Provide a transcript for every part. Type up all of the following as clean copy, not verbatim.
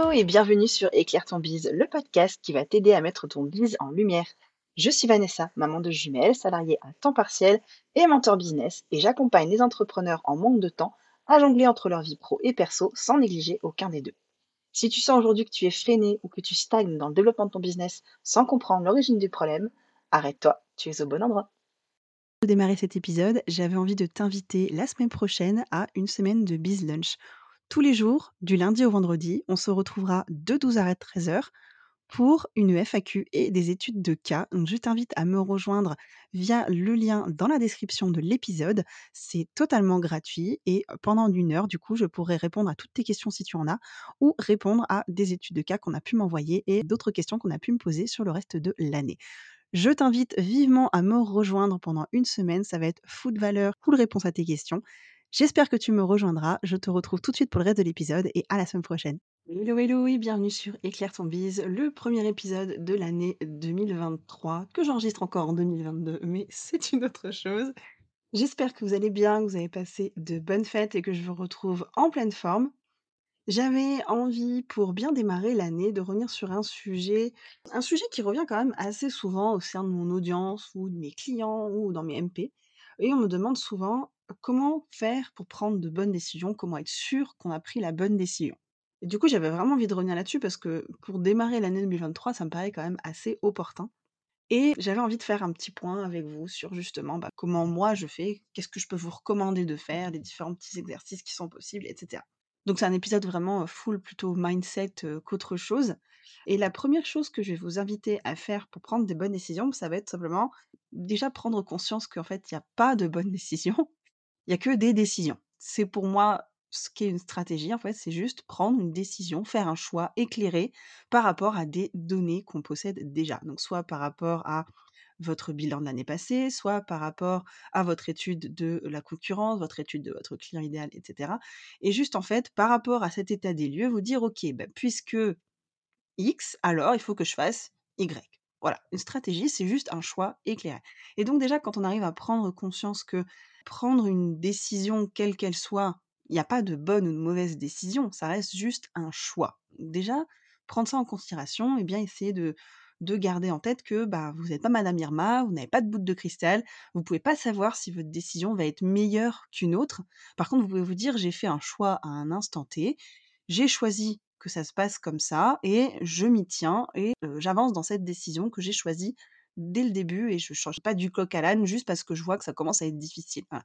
Hello et bienvenue sur Éclaire ton Biz, le podcast qui va t'aider à mettre ton biz en lumière. Je suis Vanessa, maman de jumelles, salariée à temps partiel et mentor business, et j'accompagne les entrepreneurs en manque de temps à jongler entre leur vie pro et perso sans négliger aucun des deux. Si tu sens aujourd'hui que tu es freiné ou que tu stagnes dans le développement de ton business sans comprendre l'origine du problème, arrête-toi, tu es au bon endroit. Pour démarrer cet épisode, j'avais envie de t'inviter la semaine prochaine à une semaine de Biz Lunch. Tous les jours, du lundi au vendredi, on se retrouvera de 12h à 13h pour une FAQ et des études de cas. Donc, je t'invite à me rejoindre via le lien dans la description de l'épisode. C'est totalement gratuit et pendant 1 heure, du coup, je pourrai répondre à toutes tes questions si tu en as ou répondre à des études de cas qu'on a pu m'envoyer et d'autres questions qu'on a pu me poser sur le reste de l'année. Je t'invite vivement à me rejoindre pendant 1 semaine. Ça va être fou de valeur, cool réponse à tes questions. J'espère que tu me rejoindras, je te retrouve tout de suite pour le reste de l'épisode et à la semaine prochaine. Hello et bienvenue sur Éclaire ton Biz, le premier épisode de l'année 2023 que j'enregistre encore en 2022, mais c'est une autre chose. J'espère que vous allez bien, que vous avez passé de bonnes fêtes et que je vous retrouve en pleine forme. J'avais envie, pour bien démarrer l'année, de revenir sur un sujet qui revient quand même assez souvent au sein de mon audience ou de mes clients ou dans mes MP, et on me demande souvent comment faire pour prendre de bonnes décisions, comment être sûr qu'on a pris la bonne décision. Et du coup, j'avais vraiment envie de revenir là-dessus parce que pour démarrer l'année 2023, ça me paraît quand même assez opportun. Et j'avais envie de faire un petit point avec vous sur justement comment moi je fais, qu'est-ce que je peux vous recommander de faire, les différents petits exercices qui sont possibles, etc. Donc c'est un épisode vraiment full plutôt mindset qu'autre chose. Et la première chose que je vais vous inviter à faire pour prendre des bonnes décisions, ça va être simplement déjà prendre conscience qu'en fait, il n'y a pas de bonnes décisions. Il n'y a que des décisions. C'est pour moi ce qu'est une stratégie, en fait, c'est juste prendre une décision, faire un choix éclairé par rapport à des données qu'on possède déjà. Donc soit par rapport à votre bilan de l'année passée, soit par rapport à votre étude de la concurrence, votre étude de votre client idéal, etc. Et juste en fait, par rapport à cet état des lieux, vous dire, ok, puisque X, alors il faut que je fasse Y. Voilà, une stratégie, c'est juste un choix éclairé. Et donc déjà, quand on arrive à prendre conscience que prendre une décision, quelle qu'elle soit, il n'y a pas de bonne ou de mauvaise décision, ça reste juste un choix. Déjà, prendre ça en considération, et bien essayer de garder en tête que vous n'êtes pas Madame Irma, vous n'avez pas de boule de cristal, vous ne pouvez pas savoir si votre décision va être meilleure qu'une autre. Par contre, vous pouvez vous dire, j'ai fait un choix à un instant T, j'ai choisi que ça se passe comme ça, et je m'y tiens, et j'avance dans cette décision que j'ai choisie dès le début, et je ne change pas du coq à l'âne juste parce que je vois que ça commence à être difficile. Voilà.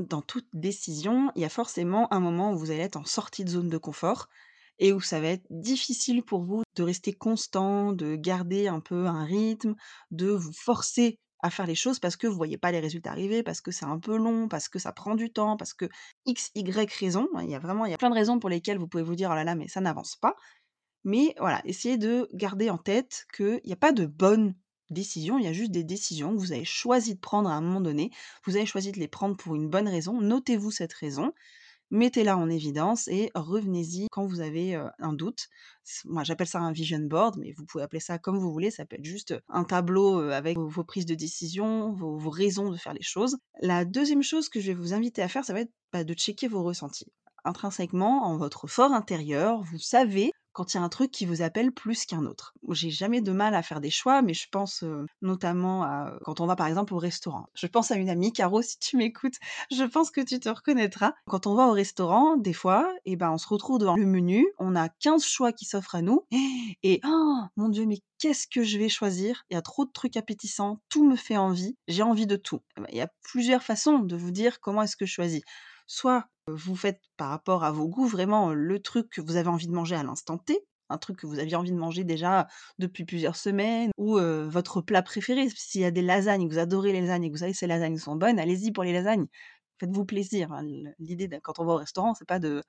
Dans toute décision, il y a forcément un moment où vous allez être en sortie de zone de confort, et où ça va être difficile pour vous de rester constant, de garder un peu un rythme, de vous forcer à faire les choses parce que vous ne voyez pas les résultats arriver, parce que c'est un peu long, parce que ça prend du temps, parce que X, Y raison, il y a plein de raisons pour lesquelles vous pouvez vous dire « oh là là, mais ça n'avance pas ». Mais voilà, essayez de garder en tête qu'il n'y a pas de bonne décision, il y a juste des décisions que vous avez choisi de prendre à un moment donné, vous avez choisi de les prendre pour une bonne raison, notez-vous cette raison, mettez-la en évidence et revenez-y quand vous avez un doute. Moi, j'appelle ça un vision board, mais vous pouvez appeler ça comme vous voulez. Ça peut être juste un tableau avec vos prises de décision, vos raisons de faire les choses. La deuxième chose que je vais vous inviter à faire, ça va être de checker vos ressentis. Intrinsèquement, en votre fort intérieur, vous savez quand il y a un truc qui vous appelle plus qu'un autre. J'ai jamais de mal à faire des choix, mais je pense notamment à quand on va par exemple au restaurant. Je pense à une amie, Caro, si tu m'écoutes, je pense que tu te reconnaîtras. Quand on va au restaurant, des fois, on se retrouve devant le menu, on a 15 choix qui s'offrent à nous, et oh mon Dieu, mais qu'est-ce que je vais choisir ? Il y a trop de trucs appétissants, tout me fait envie, j'ai envie de tout. Il y a plusieurs façons de vous dire comment est-ce que je choisis. Soit vous faites par rapport à vos goûts vraiment le truc que vous avez envie de manger à l'instant T, un truc que vous aviez envie de manger déjà depuis plusieurs semaines, ou votre plat préféré. S'il y a des lasagnes, vous adorez les lasagnes et que vous savez que ces lasagnes sont bonnes, allez-y pour les lasagnes, faites-vous plaisir. L'idée, quand on va au restaurant, c'est pas de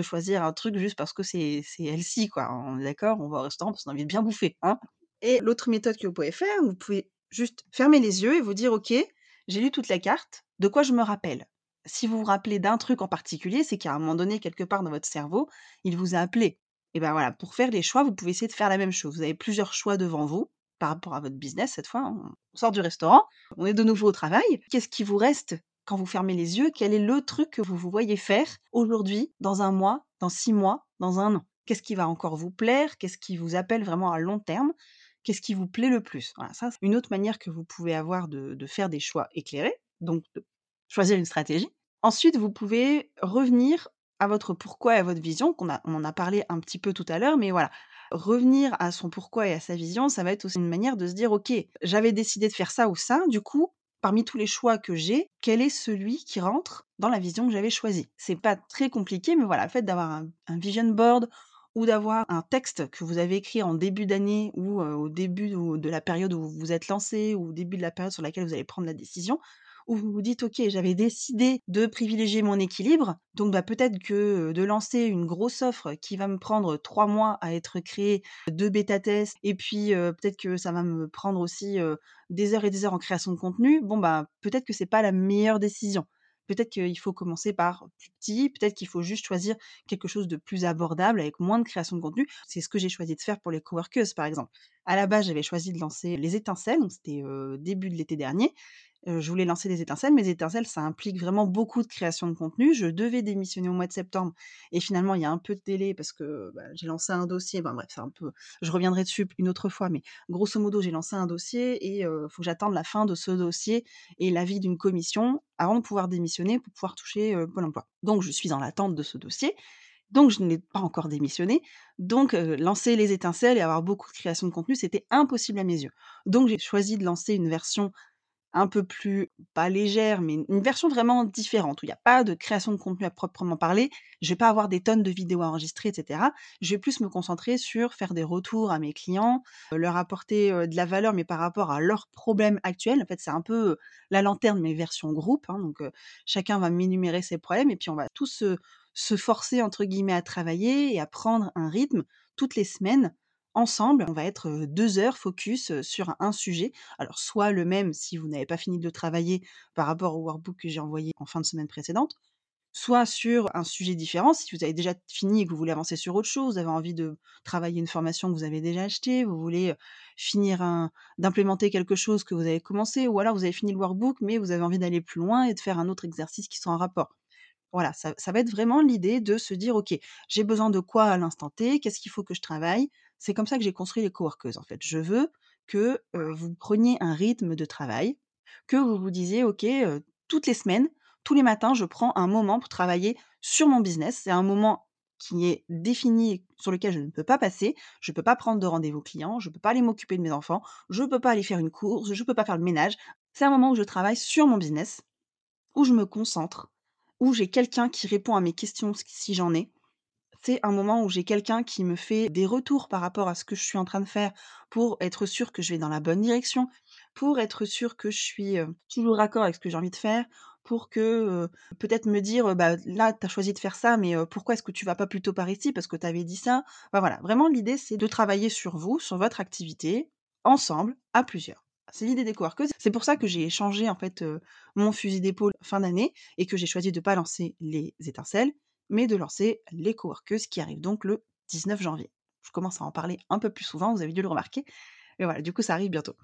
choisir un truc juste parce que c'est healthy, quoi. On est d'accord, on va au restaurant parce qu'on a envie de bien bouffer. Hein. Et l'autre méthode que vous pouvez faire, vous pouvez juste fermer les yeux et vous dire « ok, j'ai lu toute la carte, de quoi je me rappelle ?» Si vous vous rappelez d'un truc en particulier, c'est qu'à un moment donné, quelque part dans votre cerveau, il vous a appelé. Et voilà, pour faire les choix, vous pouvez essayer de faire la même chose. Vous avez plusieurs choix devant vous, par rapport à votre business cette fois. On sort du restaurant, on est de nouveau au travail. Qu'est-ce qui vous reste quand vous fermez les yeux ? Quel est le truc que vous voyez faire aujourd'hui, dans 1 mois, dans 6 mois, dans 1 an ? Qu'est-ce qui va encore vous plaire? Qu'est-ce qui vous appelle vraiment à long terme? Qu'est-ce qui vous plaît le plus? Voilà, ça, c'est une autre manière que vous pouvez avoir de faire des choix éclairés, donc de choisir une stratégie. Ensuite, vous pouvez revenir à votre pourquoi et à votre vision, on en a parlé un petit peu tout à l'heure, mais voilà. Revenir à son pourquoi et à sa vision, ça va être aussi une manière de se dire, ok, j'avais décidé de faire ça ou ça, du coup, parmi tous les choix que j'ai, quel est celui qui rentre dans la vision que j'avais choisie? C'est pas très compliqué, mais voilà, le fait d'avoir un vision board ou d'avoir un texte que vous avez écrit en début d'année ou au début de la période où vous vous êtes lancé ou au début de la période sur laquelle vous allez prendre la décision, où vous vous dites « Ok, j'avais décidé de privilégier mon équilibre, donc bah, peut-être que de lancer une grosse offre qui va me prendre 3 mois à être créée, 2 bêta-tests, et puis peut-être que ça va me prendre aussi des heures et des heures en création de contenu, bon bah peut-être que c'est pas la meilleure décision. Peut-être qu'il faut commencer par plus petit, peut-être qu'il faut juste choisir quelque chose de plus abordable avec moins de création de contenu. C'est ce que j'ai choisi de faire pour les CoWorkeuses, par exemple. À la base, j'avais choisi de lancer les étincelles, donc c'était début de l'été dernier. Je voulais lancer des étincelles, mais les étincelles, ça implique vraiment beaucoup de création de contenu. Je devais démissionner au mois de septembre, et finalement, il y a un peu de délai parce que j'ai lancé un dossier. Bref, c'est un peu. Je reviendrai dessus une autre fois, mais grosso modo, j'ai lancé un dossier et il faut que j'attende la fin de ce dossier et l'avis d'une commission avant de pouvoir démissionner pour pouvoir toucher Pôle emploi. Donc, je suis dans l'attente de ce dossier. Donc, je n'ai pas encore démissionné. Donc, lancer les étincelles et avoir beaucoup de création de contenu, c'était impossible à mes yeux. Donc, j'ai choisi de lancer une version un peu plus, pas légère, mais une version vraiment différente, où il n'y a pas de création de contenu à proprement parler, je ne vais pas avoir des tonnes de vidéos à enregistrer, etc. Je vais plus me concentrer sur faire des retours à mes clients, leur apporter de la valeur, mais par rapport à leurs problèmes actuels. En fait, c'est un peu la lanterne, mais version groupe. Donc, chacun va m'énumérer ses problèmes, et puis on va tous se forcer, entre guillemets, à travailler et à prendre un rythme toutes les semaines. Ensemble, on va être 2 heures focus sur un sujet. Alors, soit le même si vous n'avez pas fini de travailler par rapport au workbook que j'ai envoyé en fin de semaine précédente, soit sur un sujet différent. Si vous avez déjà fini et que vous voulez avancer sur autre chose, vous avez envie de travailler une formation que vous avez déjà achetée, vous voulez finir d'implémenter quelque chose que vous avez commencé, ou alors vous avez fini le workbook, mais vous avez envie d'aller plus loin et de faire un autre exercice qui soit en rapport. Voilà, ça va être vraiment l'idée de se dire, ok, j'ai besoin de quoi à l'instant T, qu'est-ce qu'il faut que je travaille? C'est comme ça que j'ai construit les CoWorkeuses, en fait. Je veux que vous preniez un rythme de travail, que vous vous disiez, ok, toutes les semaines, tous les matins, je prends un moment pour travailler sur mon business. C'est un moment qui est défini, sur lequel je ne peux pas passer, je ne peux pas prendre de rendez-vous client, je ne peux pas aller m'occuper de mes enfants, je ne peux pas aller faire une course, je ne peux pas faire le ménage. C'est un moment où je travaille sur mon business, où je me concentre, où j'ai quelqu'un qui répond à mes questions si j'en ai. C'est un moment où j'ai quelqu'un qui me fait des retours par rapport à ce que je suis en train de faire pour être sûr que je vais dans la bonne direction, pour être sûr que je suis toujours raccord avec ce que j'ai envie de faire, pour que peut-être me dire là, tu as choisi de faire ça, mais pourquoi est-ce que tu vas pas plutôt par ici parce que tu avais dit ça? Voilà, vraiment l'idée c'est de travailler sur vous, sur votre activité, ensemble, à plusieurs. C'est l'idée des CoWorkeuses. C'est pour ça que j'ai changé en fait mon fusil d'épaule fin d'année et que j'ai choisi de ne pas lancer les étincelles, mais de lancer les CoWorkeuses qui arrivent donc le 19 janvier. Je commence à en parler un peu plus souvent, vous avez dû le remarquer. Et voilà, du coup, ça arrive bientôt.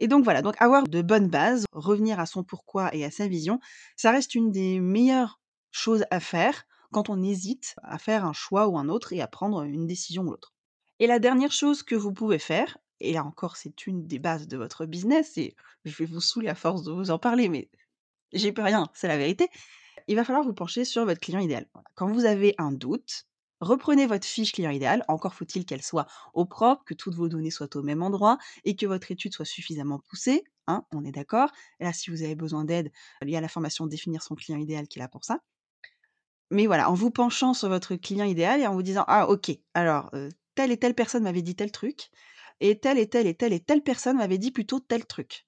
Et donc voilà, donc avoir de bonnes bases, revenir à son pourquoi et à sa vision, ça reste une des meilleures choses à faire quand on hésite à faire un choix ou un autre et à prendre une décision ou l'autre. Et la dernière chose que vous pouvez faire, et là encore, c'est une des bases de votre business, et je vais vous saouler à force de vous en parler, mais j'ai plus rien, c'est la vérité. Il va falloir vous pencher sur votre client idéal. Quand vous avez un doute, reprenez votre fiche client idéal, encore faut-il qu'elle soit au propre, que toutes vos données soient au même endroit, et que votre étude soit suffisamment poussée, on est d'accord. Et là, si vous avez besoin d'aide, il y a la formation « Définir son client idéal » qui est là pour ça. Mais voilà, en vous penchant sur votre client idéal et en vous disant « Ah, ok, alors, telle et telle personne m'avait dit tel truc ». Et telle et telle et telle et telle personne m'avait dit plutôt tel truc.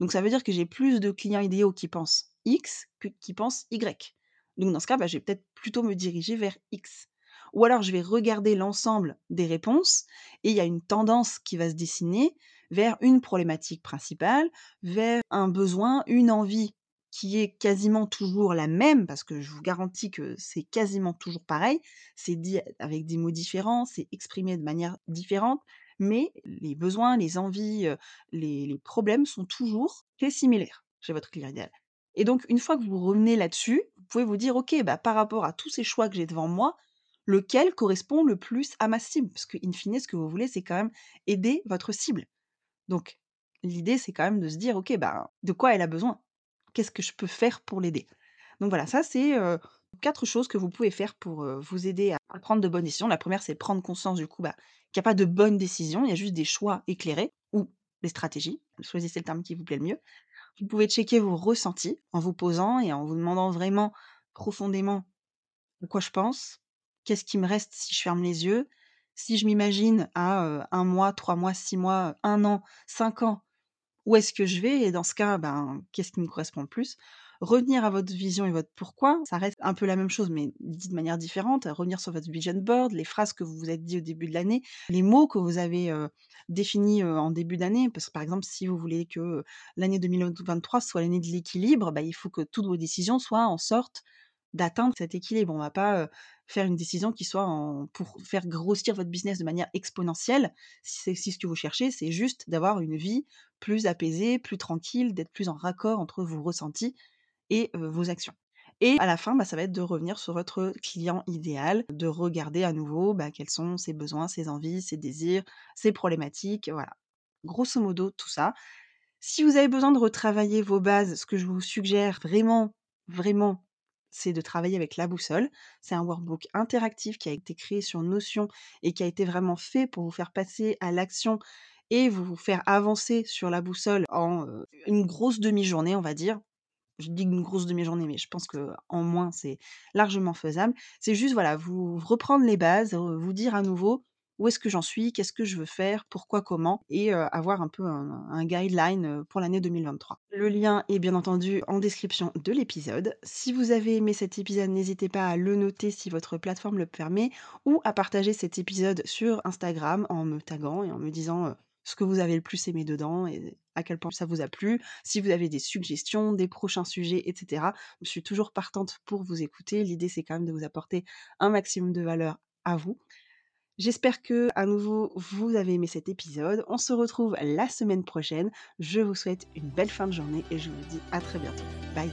Donc ça veut dire que j'ai plus de clients idéaux qui pensent X que qui pensent Y. Donc dans ce cas, je vais peut-être plutôt me diriger vers X. Ou alors je vais regarder l'ensemble des réponses et il y a une tendance qui va se dessiner vers une problématique principale, vers un besoin, une envie qui est quasiment toujours la même, parce que je vous garantis que c'est quasiment toujours pareil, c'est dit avec des mots différents, c'est exprimé de manière différente, mais les besoins, les envies, les problèmes sont toujours très similaires chez votre client idéal. Et donc, une fois que vous revenez là-dessus, vous pouvez vous dire, ok, par rapport à tous ces choix que j'ai devant moi, lequel correspond le plus à ma cible. Parce que, in fine, ce que vous voulez, c'est quand même aider votre cible. Donc, l'idée, c'est quand même de se dire, ok, de quoi elle a besoin ? Qu'est-ce que je peux faire pour l'aider ? Donc voilà, ça, c'est 4 choses que vous pouvez faire pour vous aider à prendre de bonnes décisions. La première, c'est prendre conscience, du coup, qu'il n'y a pas de bonnes décisions, il y a juste des choix éclairés ou des stratégies. Choisissez le terme qui vous plaît le mieux. Vous pouvez checker vos ressentis en vous posant et en vous demandant vraiment profondément de quoi je pense, qu'est-ce qui me reste si je ferme les yeux, si je m'imagine à 1 mois, 3 mois, 6 mois, 1 an, 5 ans, où est-ce que je vais et dans ce cas, qu'est-ce qui me correspond le plus. Revenir à votre vision et votre pourquoi, ça reste un peu la même chose, mais dit de manière différente. Revenir sur votre vision board, les phrases que vous vous êtes dit au début de l'année, les mots que vous avez définis en début d'année. Parce que par exemple, si vous voulez que l'année 2023 soit l'année de l'équilibre, il faut que toutes vos décisions soient en sorte d'atteindre cet équilibre. On ne va pas faire une décision qui soit pour faire grossir votre business de manière exponentielle. Si ce que vous cherchez, c'est juste d'avoir une vie plus apaisée, plus tranquille, d'être plus en raccord entre vos ressentis et vos actions. Et à la fin, ça va être de revenir sur votre client idéal, de regarder à nouveau quels sont ses besoins, ses envies, ses désirs, ses problématiques, voilà. Grosso modo, tout ça. Si vous avez besoin de retravailler vos bases, ce que je vous suggère vraiment, vraiment, c'est de travailler avec La Boussole. C'est un workbook interactif qui a été créé sur Notion et qui a été vraiment fait pour vous faire passer à l'action et vous faire avancer sur La Boussole en une grosse demi-journée, on va dire. Je dis une grosse demi-journée, mais je pense qu'en moins, c'est largement faisable. C'est juste, voilà, vous reprendre les bases, vous dire à nouveau où est-ce que j'en suis, qu'est-ce que je veux faire, pourquoi, comment, et avoir un peu un guideline pour l'année 2023. Le lien est bien entendu en description de l'épisode. Si vous avez aimé cet épisode, n'hésitez pas à le noter si votre plateforme le permet, ou à partager cet épisode sur Instagram en me taguant et en me disant ce que vous avez le plus aimé dedans et à quel point ça vous a plu, si vous avez des suggestions, des prochains sujets, etc. Je suis toujours partante pour vous écouter. L'idée, c'est quand même de vous apporter un maximum de valeur à vous. J'espère que, à nouveau, vous avez aimé cet épisode. On se retrouve la semaine prochaine. Je vous souhaite une belle fin de journée et je vous dis à très bientôt. Bye!